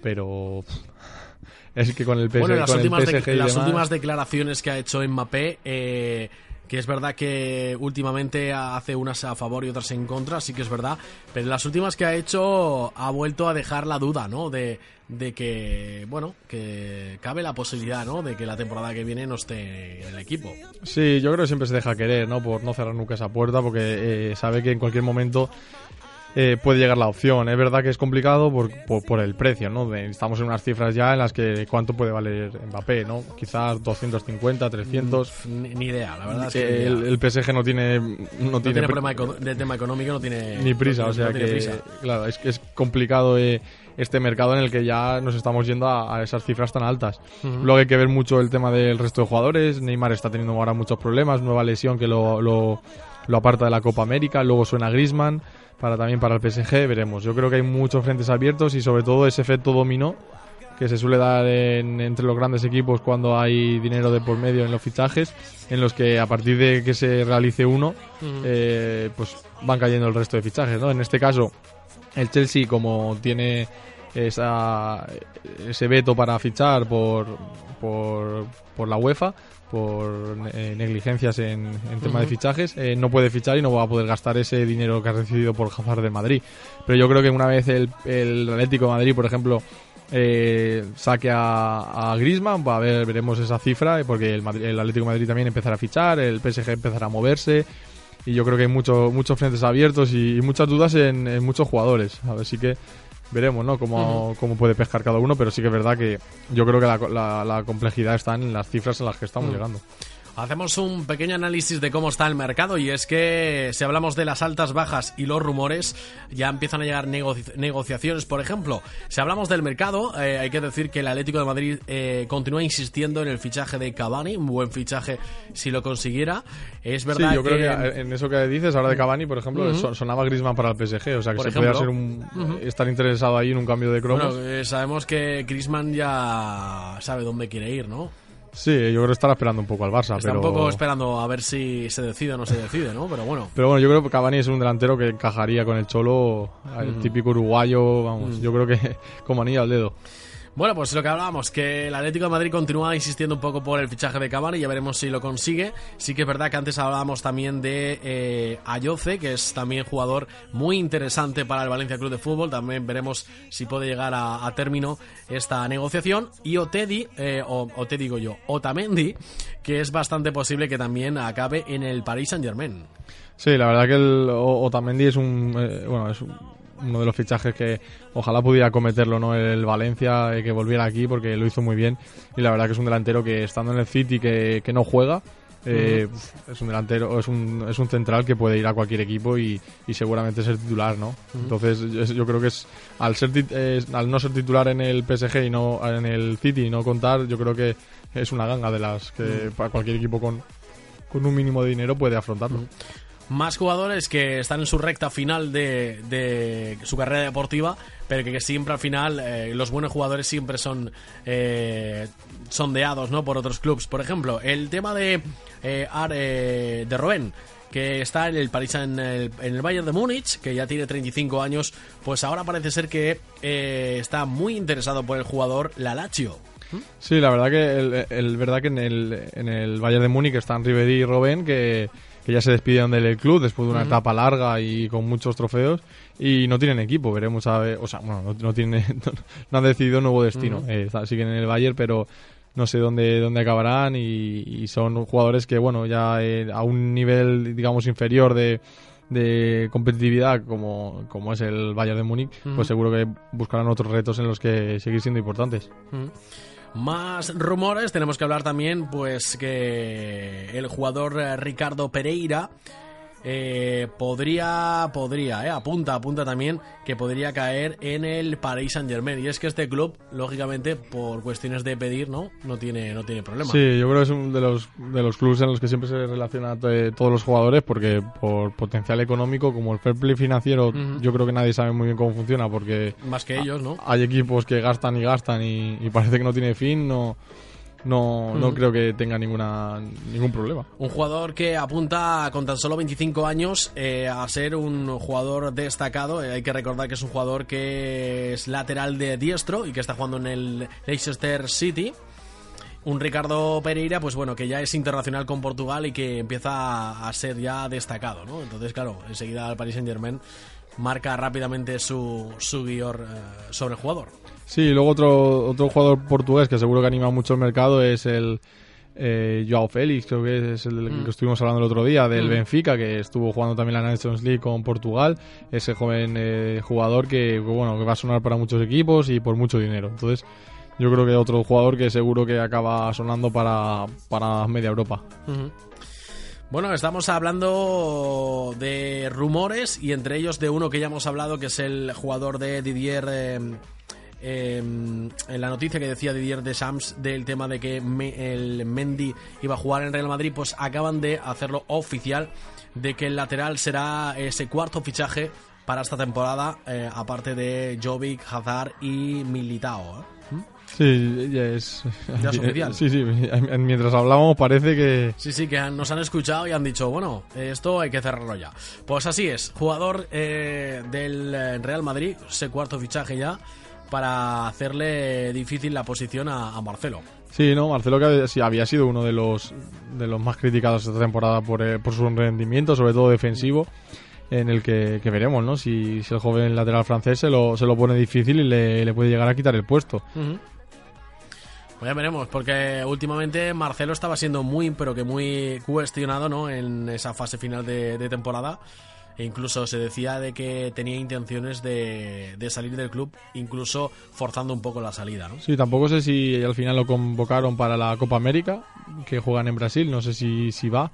pero es que con el PSG, bueno, las últimas declaraciones que ha hecho Mbappé, que es verdad que últimamente hace unas a favor y otras en contra, sí que es verdad, pero las últimas que ha hecho ha vuelto a dejar la duda, ¿no? De que, bueno, que cabe la posibilidad, ¿no? De que la temporada que viene no esté en el equipo. Sí, yo creo que siempre se deja querer, ¿no? Por no cerrar nunca esa puerta, porque sabe que en cualquier momento puede llegar la opción. Es verdad que es complicado por el precio, ¿no? Estamos en unas cifras ya en las que cuánto puede valer Mbappé, ¿no? Quizás 250, 300... Ni idea, la verdad es que el PSG no tiene problema de tema económico, no tiene... Ni prisa, o sea, no que... Prisa. Claro, es complicado este mercado en el que ya nos estamos yendo a esas cifras tan altas. Luego hay que ver mucho el tema del resto de jugadores. Neymar está teniendo ahora muchos problemas, nueva lesión que lo aparta de la Copa América, luego suena Griezmann... También para el PSG, veremos. Yo creo que hay muchos frentes abiertos y sobre todo ese efecto dominó que se suele dar entre los grandes equipos cuando hay dinero de por medio en los fichajes, en los que a partir de que se realice uno, pues van cayendo el resto de fichajes, ¿no? En este caso, el Chelsea, como tiene ese veto para fichar por la UEFA, por negligencias en tema de fichajes, no puede fichar y no va a poder gastar ese dinero que ha recibido por Hazard de Madrid. Pero yo creo que una vez el Atlético de Madrid, por ejemplo, saque a Griezmann, veremos esa cifra, porque el Atlético de Madrid también empezará a fichar, el PSG empezará a moverse, y yo creo que hay muchos frentes abiertos y muchas dudas en muchos jugadores. A ver, sí que veremos, ¿no? Cómo puede pescar cada uno, pero sí que es verdad que yo creo que la complejidad está en las cifras en las que estamos llegando. Hacemos un pequeño análisis de cómo está el mercado, y es que si hablamos de las altas, bajas y los rumores, ya empiezan a llegar negociaciones. Por ejemplo, si hablamos del mercado, hay que decir que el Atlético de Madrid continúa insistiendo en el fichaje de Cavani, un buen fichaje si lo consiguiera. Es verdad, sí, yo creo que en eso que dices ahora de Cavani, por ejemplo, sonaba Griezmann para el PSG, o sea que se podría estar interesado ahí en un cambio de cromos. Bueno, sabemos que Griezmann ya sabe dónde quiere ir, ¿no? Sí, yo creo que estará esperando un poco al Barça. Está un poco esperando a ver si se decide o no se decide, ¿no? Pero bueno. Pero bueno, yo creo que Cavani es un delantero que encajaría con el Cholo, el típico uruguayo, vamos, yo creo que como anillo al dedo. Bueno, pues lo que hablábamos, que el Atlético de Madrid continúa insistiendo un poco por el fichaje de Cavani, ya veremos si lo consigue. Sí que es verdad que antes hablábamos también de Ayoce, que es también jugador muy interesante para el Valencia Club de Fútbol. También veremos si puede llegar a término esta negociación. Y Otamendi, que es bastante posible que también acabe en el Paris Saint-Germain. Sí, la verdad que el Otamendi es uno de los fichajes que ojalá pudiera cometerlo, ¿no?, el Valencia, que volviera aquí, porque lo hizo muy bien. Y la verdad que es un delantero que, estando en el City, que no juega, es un delantero, es un central que puede ir a cualquier equipo y seguramente ser titular, ¿no? Entonces yo creo que es al no ser titular en el PSG y no en el City y no contar, yo creo que es una ganga de las que para cualquier equipo con un mínimo de dinero puede afrontarlo. Más jugadores que están en su recta final de su carrera deportiva, pero que siempre al final los buenos jugadores siempre son sondeados, ¿no?, por otros clubs. Por ejemplo, el tema de Robben, que está en el París, en el Bayern de Múnich, que ya tiene 35 años, pues ahora parece ser que está muy interesado por el jugador la Lazio. Sí, la verdad que en el Bayern de Múnich están Ribéry y Robben, que ya se despidieron del club después de una etapa larga y con muchos trofeos, y no tienen equipo, veremos a ver, o sea, bueno, no han decidido nuevo destino, siguen en el Bayern, pero no sé dónde acabarán, y son jugadores que, bueno, ya a un nivel, digamos, inferior de competitividad como es el Bayern de Múnich, pues seguro que buscarán otros retos en los que seguir siendo importantes. Más rumores, tenemos que hablar también, pues, que el jugador Ricardo Pereira apunta también que podría caer en el Paris Saint-Germain, y es que este club, lógicamente, por cuestiones de pedir, no tiene problema. Sí, yo creo que es uno de los clubes en los que siempre se relaciona todos los jugadores, porque por potencial económico, como el fair play financiero, yo creo que nadie sabe muy bien cómo funciona, porque más que ellos, ¿no?, hay equipos que gastan y gastan y parece que no tiene fin, no creo que tenga ningún problema. Un jugador que apunta con tan solo 25 años a ser un jugador destacado. Hay que recordar que es un jugador que es lateral de diestro y que está jugando en el Leicester City. Un Ricardo Pereira, pues bueno, que ya es internacional con Portugal y que empieza a ser ya destacado, ¿no? Entonces, claro, enseguida el Paris Saint-Germain marca rápidamente su guión sobre el jugador. Sí, luego otro jugador portugués que seguro que anima mucho el mercado es el Joao Félix, creo que es el del que estuvimos hablando el otro día, del Benfica, que estuvo jugando también la Nations League con Portugal. Ese joven jugador que va a sonar para muchos equipos y por mucho dinero. Entonces, yo creo que otro jugador que seguro que acaba sonando para media Europa. Bueno, estamos hablando de rumores, y entre ellos de uno que ya hemos hablado, que es el jugador de Didier. En la noticia que decía Didier Deschamps del tema de que el Mendy iba a jugar en Real Madrid, pues acaban de hacerlo oficial de que el lateral será ese cuarto fichaje para esta temporada, aparte de Jovic, Hazard y Militao. Sí, ya es oficial. Sí, mientras hablamos parece que... Sí, que nos han escuchado y han dicho, bueno, esto hay que cerrarlo ya. Pues así es, jugador del Real Madrid, ese cuarto fichaje ya, para hacerle difícil la posición a Marcelo. Sí, no, Marcelo, que sí, había sido uno de los más criticados esta temporada por su rendimiento, sobre todo defensivo, en el que veremos, ¿no?, si el joven lateral francés se lo pone difícil y le puede llegar a quitar el puesto. Pues ya veremos, porque últimamente Marcelo estaba siendo muy, pero que muy cuestionado, ¿no?, en esa fase final de temporada. E incluso se decía de que tenía intenciones de salir del club, incluso forzando un poco la salida, ¿no? Sí, tampoco sé si al final lo convocaron para la Copa América, que juegan en Brasil, no sé si va,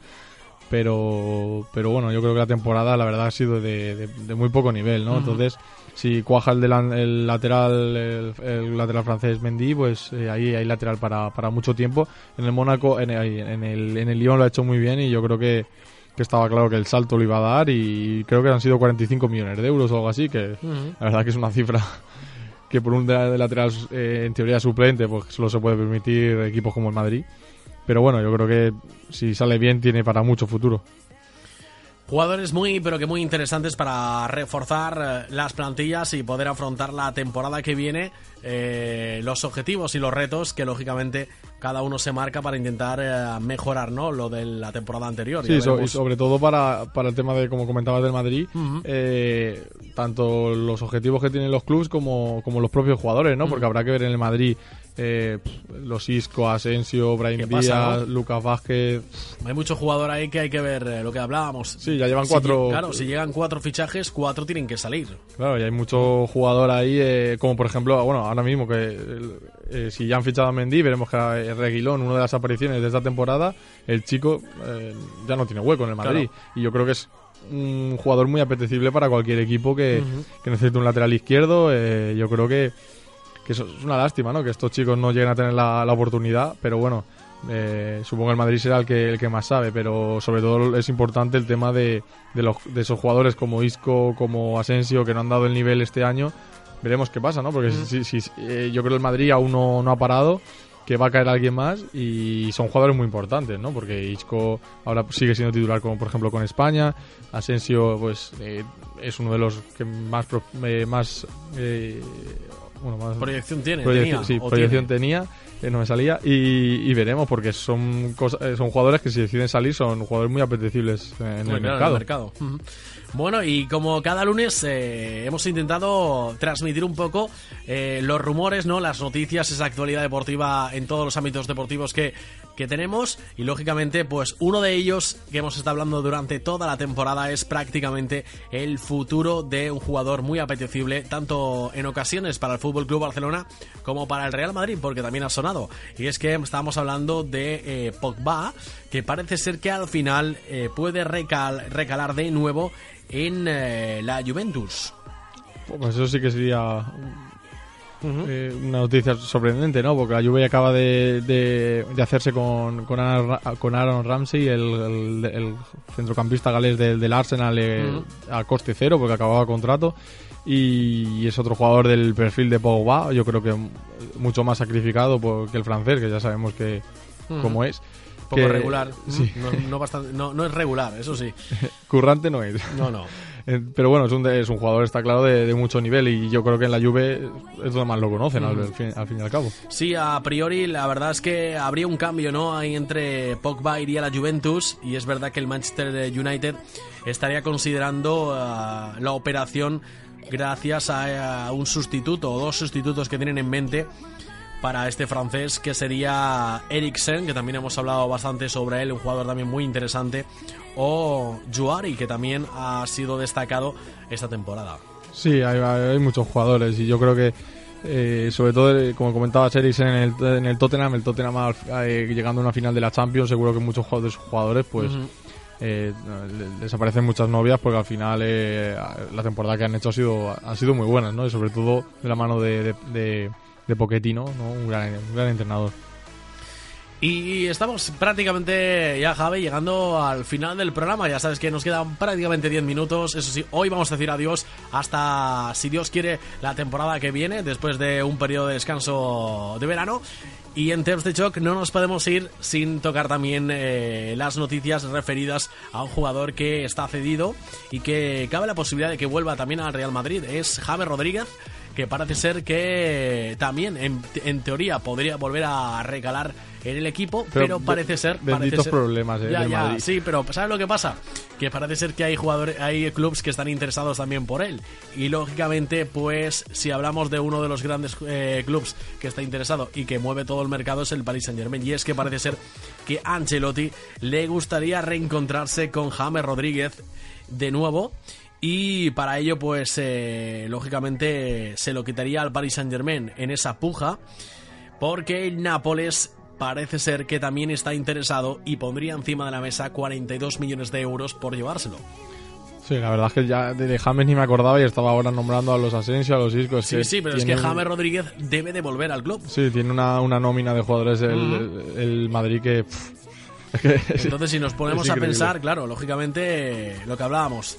pero bueno, yo creo que la temporada la verdad ha sido de muy poco nivel, ¿no? Uh-huh. Entonces, si cuaja el lateral francés Mendy, pues ahí hay lateral para mucho tiempo. En el Mónaco, en el Lyon lo ha hecho muy bien, y yo creo que estaba claro que el salto lo iba a dar, y creo que han sido 45 millones de euros o algo así, que uh-huh. La verdad que es una cifra que por un lateral en teoría suplente pues solo se puede permitir equipos como el Madrid. Pero bueno, yo creo que si sale bien tiene para mucho futuro. Jugadores muy interesantes para reforzar las plantillas y poder afrontar la temporada que viene, los objetivos y los retos que lógicamente cada uno se marca para intentar mejorar, ¿no?, lo de la temporada anterior. Sí, y sobre todo para el tema de, como comentabas, del Madrid, uh-huh. Tanto los objetivos que tienen los clubes como los propios jugadores, ¿no? Uh-huh. Porque habrá que ver en el Madrid los Isco, Asensio, Brahim Díaz, ¿no?, Lucas Vázquez. Hay mucho jugador ahí que hay que ver, lo que hablábamos. Sí, ya llevan cuatro. Claro, si llegan cuatro fichajes, cuatro tienen que salir. Claro, y hay mucho jugador ahí, como por ejemplo, bueno, ahora mismo que si ya han fichado a Mendy, veremos que Reguilón, una de las apariciones de esta temporada, el chico ya no tiene hueco en el Madrid. Claro. Y yo creo que es un jugador muy apetecible para cualquier equipo uh-huh. que necesite un lateral izquierdo. Yo creo que eso es una lástima, ¿no?, que estos chicos no lleguen a tener la oportunidad, pero bueno, supongo que el Madrid será el que más sabe, pero sobre todo es importante el tema de esos jugadores como Isco, como Asensio, que no han dado el nivel este año. Veremos qué pasa, ¿no? Porque uh-huh. Yo creo que el Madrid aún no ha parado, que va a caer alguien más, y son jugadores muy importantes, ¿no? Porque Isco ahora sigue siendo titular, como por ejemplo con España. Asensio pues es uno de los que más proyección tenía, no me salía, y veremos, porque son jugadores que si deciden salir son jugadores muy apetecibles en el mercado. Uh-huh. Bueno, y como cada lunes hemos intentado transmitir un poco los rumores, ¿no?, las noticias, esa actualidad deportiva en todos los ámbitos deportivos que tenemos, y lógicamente pues uno de ellos que hemos estado hablando durante toda la temporada es prácticamente el futuro de un jugador muy apetecible, tanto en ocasiones para el Fútbol Club Barcelona como para el Real Madrid, porque también ha sonado, y es que estábamos hablando de Pogba, que parece ser que al final puede recalar de nuevo en la Juventus. Pues eso sí que sería uh-huh. Una noticia sorprendente, ¿no? Porque la Juve acaba de hacerse con Aaron Ramsey, el centrocampista galés del Arsenal, uh-huh. a coste cero, porque acababa contrato, y es otro jugador del perfil de Pogba, yo creo que mucho más sacrificado que el francés, que ya sabemos que uh-huh. cómo es. Poco regular, sí. No es regular, eso sí. Currante no es. No. Pero bueno, es un jugador, está claro, de mucho nivel, y yo creo que en la Juve es donde más lo conocen, mm. al fin y al cabo. Sí, a priori la verdad es que habría un cambio, ¿no? Ahí entre Pogba iría a la Juventus, y es verdad que el Manchester United estaría considerando la operación gracias a un sustituto o dos sustitutos que tienen en mente para este francés, que sería Eriksen, que también hemos hablado bastante sobre él, un jugador también muy interesante, o Juari, que también ha sido destacado esta temporada. Sí, hay muchos jugadores, y yo creo que sobre todo, como comentabas, Eriksen en el Tottenham, el Tottenham llegando a una final de la Champions, seguro que muchos de sus jugadores pues uh-huh. Les aparecen muchas novias, porque al final la temporada que han hecho ha sido muy buena, ¿no? Y sobre todo de la mano de Pochettino, ¿no? Un gran entrenador. Y estamos prácticamente ya, Javi, llegando al final del programa. Ya sabes que nos quedan prácticamente 10 minutos. Eso sí, hoy vamos a decir adiós hasta, si Dios quiere, la temporada que viene, después de un periodo de descanso de verano. Y en Terms de Choc no nos podemos ir sin tocar también las noticias referidas a un jugador que está cedido y que cabe la posibilidad de que vuelva también al Real Madrid. Es James Rodríguez, que parece ser que también en teoría podría volver a recalar en el equipo, pero parece ser... Benditos problemas del Madrid. Sí, pero ¿sabes lo que pasa? Que parece ser que hay jugadores, hay clubes que están interesados también por él, y lógicamente pues si hablamos de uno de los grandes clubes que está interesado y que mueve todo el mercado es el Paris Saint-Germain, y es que parece ser que a Ancelotti le gustaría reencontrarse con James Rodríguez de nuevo. Y para ello, pues, lógicamente, se lo quitaría al Paris Saint-Germain en esa puja, porque el Nápoles parece ser que también está interesado y pondría encima de la mesa 42 millones de euros por llevárselo. Sí, la verdad es que ya de James ni me acordaba y estaba ahora nombrando a los Asensio, a los Isco. Sí, sí, pero es que James Rodríguez debe de volver al club. Sí, tiene una nómina de jugadores el Madrid que... Entonces, si nos ponemos a pensar, claro, lógicamente lo que hablábamos,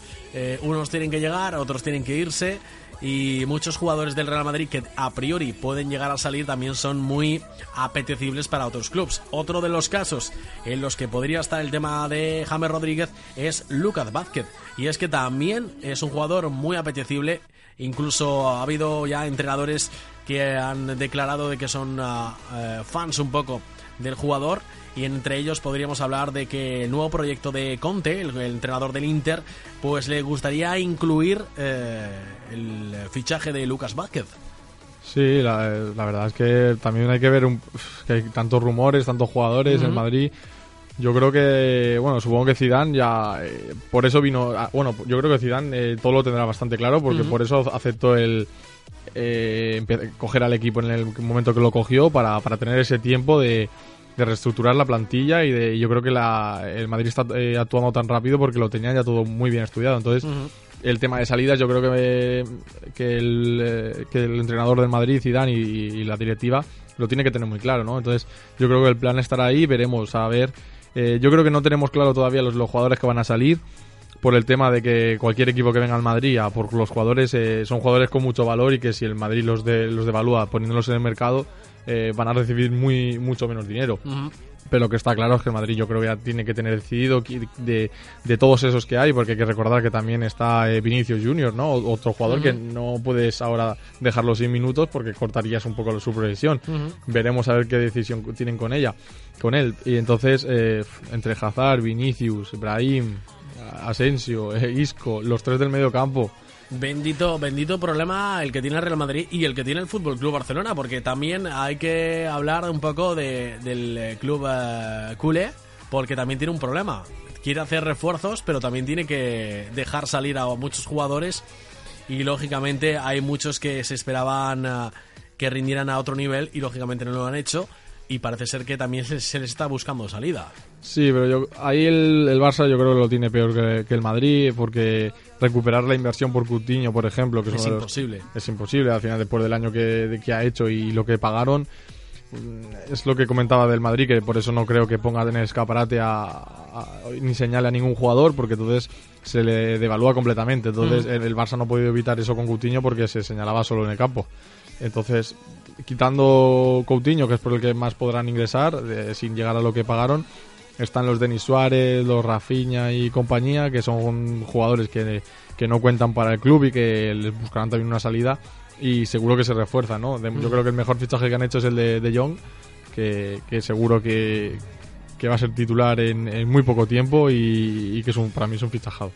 unos tienen que llegar, otros tienen que irse, y muchos jugadores del Real Madrid que a priori pueden llegar a salir también son muy apetecibles para otros clubs. Otro de los casos en los que podría estar el tema de James Rodríguez es Lucas Vázquez, y es que también es un jugador muy apetecible. Incluso ha habido ya entrenadores que han declarado de que son fans un poco del jugador, y entre ellos podríamos hablar de que el nuevo proyecto de Conte, el entrenador del Inter, pues le gustaría incluir el fichaje de Lucas Vázquez. Sí, la verdad es que también hay que ver que hay tantos rumores, tantos jugadores en Madrid. Yo creo que, bueno, supongo que Zidane ya por eso vino, yo creo que Zidane todo lo tendrá bastante claro, porque por eso aceptó el coger al equipo en el momento que lo cogió, para tener ese tiempo de reestructurar la plantilla, y yo creo que el Madrid está actuando tan rápido porque lo tenían ya todo muy bien estudiado. Entonces, el tema de salidas, yo creo que el entrenador del Madrid, Zidane, y la directiva lo tiene que tener muy claro, ¿no? Entonces, yo creo que el plan estará ahí, veremos, a ver. Yo creo que no tenemos claro todavía los jugadores que van a salir, por el tema de que cualquier equipo que venga al Madrid, por los jugadores, son jugadores con mucho valor, y que si el Madrid los devalúa poniéndolos en el mercado, van a recibir mucho menos dinero. Pero lo que está claro es que el Madrid, yo creo que ya tiene que tener decidido de todos esos que hay, porque hay que recordar que también está Vinicius Junior, ¿no? Otro jugador que no puedes ahora dejarlo sin minutos porque cortarías un poco su progresión. Veremos a ver qué decisión tienen con él. Y entonces, entre Hazard, Vinicius, Brahim, Asensio, Isco, los tres del medio campo. Bendito problema el que tiene el Real Madrid y el que tiene el Fútbol Club Barcelona, porque también hay que hablar un poco del club culé, porque también tiene un problema. Quiere hacer refuerzos, pero también tiene que dejar salir a muchos jugadores, y lógicamente hay muchos que se esperaban que rindieran a otro nivel y lógicamente no lo han hecho, y parece ser que también se les está buscando salida. Sí, pero ahí el Barça yo creo que lo tiene peor que el Madrid, porque recuperar la inversión por Coutinho, por ejemplo, que es imposible. Es imposible, al final, después del año que ha hecho y lo que pagaron. Es lo que comentaba del Madrid, que por eso no creo que ponga en el escaparate ni señale a ningún jugador, porque entonces se le devalúa completamente. Entonces el Barça no ha podido evitar eso con Coutinho porque se señalaba solo en el campo. Entonces, quitando Coutinho, que es por el que más podrán ingresar, sin llegar a lo que pagaron, están los Denis Suárez, los Rafinha y compañía, que son jugadores que no cuentan para el club y que les buscarán también una salida, y seguro que se refuerzan, ¿no? Yo creo que el mejor fichaje que han hecho es el de De Jong, que seguro que va a ser titular en muy poco tiempo, y que para mí es un fichajado.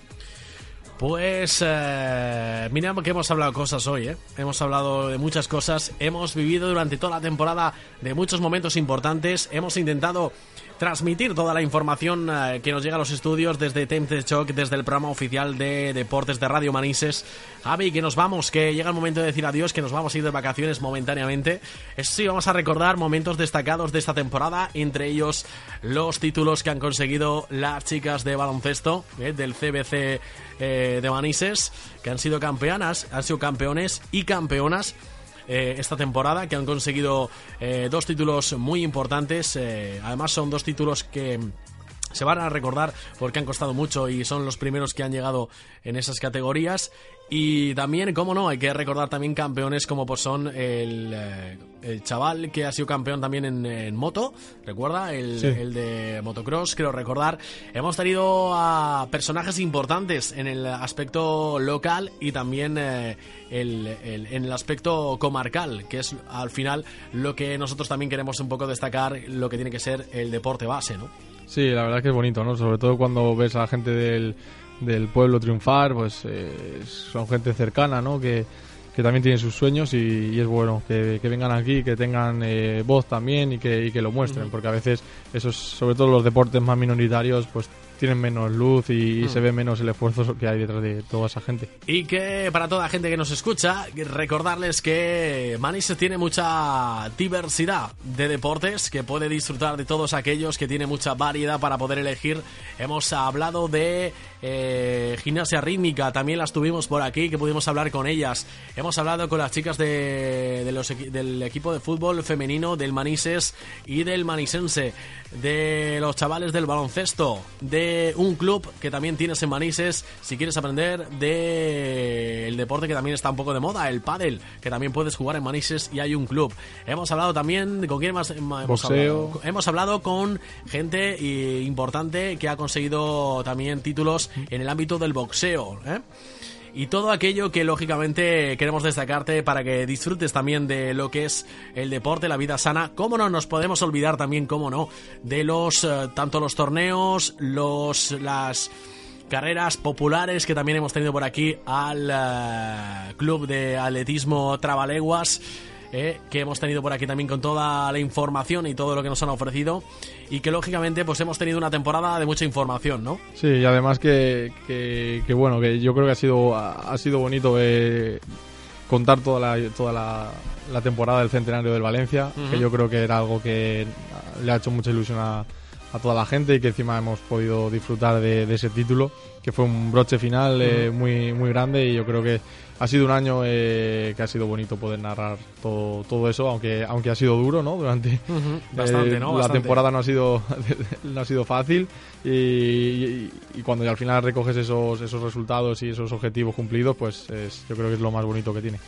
Pues mira que hemos hablado cosas hoy, hemos hablado de muchas cosas, hemos vivido durante toda la temporada de muchos momentos importantes, hemos intentado transmitir toda la información que nos llega a los estudios desde Tempted Shock, desde el programa oficial de Deportes de Radio Manises. Javi, que nos vamos, que llega el momento de decir adiós, que nos vamos a ir de vacaciones momentáneamente. Eso sí, vamos a recordar momentos destacados de esta temporada, entre ellos los títulos que han conseguido las chicas de baloncesto del CBC de Manises, que han sido campeones y campeonas esta temporada, que han conseguido dos títulos muy importantes. Además, son dos títulos que se van a recordar porque han costado mucho y son los primeros que han llegado en esas categorías. Y también, cómo no, hay que recordar también campeones como pues son el chaval que ha sido campeón también en moto, recuerda, el de motocross, creo recordar. Hemos tenido a personajes importantes en el aspecto local y también en el aspecto comarcal, que es al final lo que nosotros también queremos un poco destacar, lo que tiene que ser el deporte base, ¿no? Sí, la verdad es que es bonito, ¿no? Sobre todo cuando ves a la gente del pueblo triunfar, pues son gente cercana, ¿no? Que también tienen sus sueños, y es bueno que vengan aquí, que tengan voz también y que lo muestren, porque a veces esos, sobre todo los deportes más minoritarios, pues tienen menos luz y se ve menos el esfuerzo que hay detrás de toda esa gente. Y que para toda la gente que nos escucha, recordarles que Manises tiene mucha diversidad de deportes, que puede disfrutar de todos aquellos, que tiene mucha variedad para poder elegir. Hemos hablado de gimnasia rítmica, también las tuvimos por aquí, que pudimos hablar con ellas. Hemos hablado con las chicas del equipo de fútbol femenino del Manises y del manisense, de los chavales del baloncesto, de un club que también tienes en Manises si quieres aprender del deporte que también está un poco de moda, el pádel, que también puedes jugar en Manises y hay un club. Hemos hablado también con quién más hemos hablado con gente importante que ha conseguido también títulos en el ámbito del boxeo, ¿eh? Y todo aquello que lógicamente queremos destacarte para que disfrutes también de lo que es el deporte, la vida sana. Cómo no nos podemos olvidar también, cómo no, de los tanto los torneos, las carreras populares que también hemos tenido por aquí, al Club de Atletismo Trabaleguas, que hemos tenido por aquí también con toda la información y todo lo que nos han ofrecido, y que lógicamente pues hemos tenido una temporada de mucha información, ¿no? Sí, y además que bueno, que yo creo que ha sido bonito contar toda la temporada del centenario del Valencia, que yo creo que era algo que le ha hecho mucha ilusión a toda la gente, y que encima hemos podido disfrutar de ese título, que fue un broche final muy, muy grande, y yo creo que ha sido un año que ha sido bonito poder narrar todo eso, aunque ha sido duro, ¿no? Durante bastante, ¿no? Bastante. La temporada no ha sido fácil, y cuando ya al final recoges esos resultados y esos objetivos cumplidos, pues yo creo que es lo más bonito que tiene.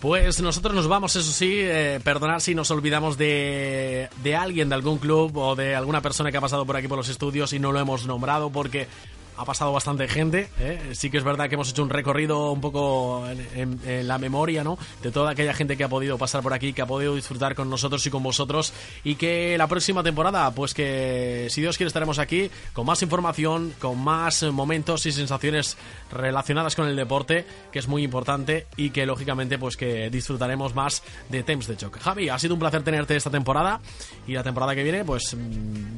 Pues nosotros nos vamos, eso sí, perdonar si nos olvidamos de alguien, de algún club o de alguna persona que ha pasado por aquí por los estudios y no lo hemos nombrado, porque ha pasado bastante gente, ¿eh? Sí que es verdad que hemos hecho un recorrido un poco en la memoria, ¿no?, de toda aquella gente que ha podido pasar por aquí, que ha podido disfrutar con nosotros y con vosotros, y que la próxima temporada, pues que si Dios quiere estaremos aquí con más información, con más momentos y sensaciones relacionadas con el deporte, que es muy importante, y que lógicamente pues que disfrutaremos más de Temps de Choc. Javi, ha sido un placer tenerte esta temporada, y la temporada que viene pues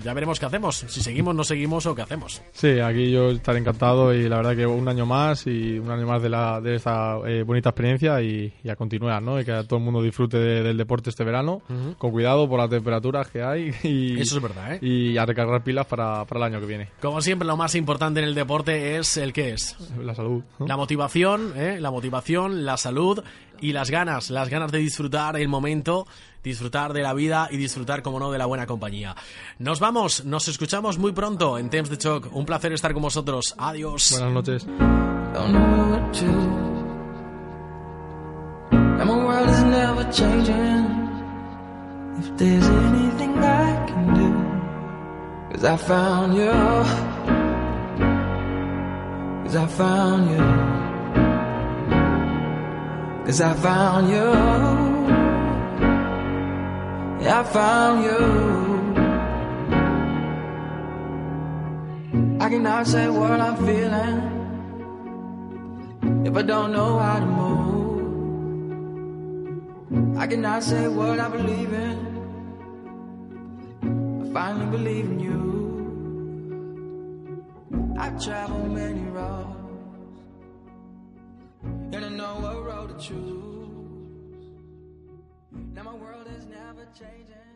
ya veremos qué hacemos, si seguimos, no seguimos o qué hacemos. Sí, aquí yo estaré encantado, y la verdad que un año más de esta bonita experiencia, y a continuar, ¿no? Y que todo el mundo disfrute del deporte este verano, con cuidado por las temperaturas que hay, y eso es verdad, ¿eh? Y a recargar pilas para el año que viene. Como siempre, lo más importante en el deporte es el que es la salud, ¿no? La motivación, la salud y las ganas de disfrutar el momento, disfrutar de la vida y disfrutar, como no, de la buena compañía. Nos vamos, nos escuchamos muy pronto en Temps de Choc. Un placer estar con vosotros. Adiós. Buenas noches. I found you. I cannot say what I'm feeling if I don't know how to move. I cannot say what I believe in. I finally believe in you. I've traveled many roads, and I know what road to choose. Now my world is never changing.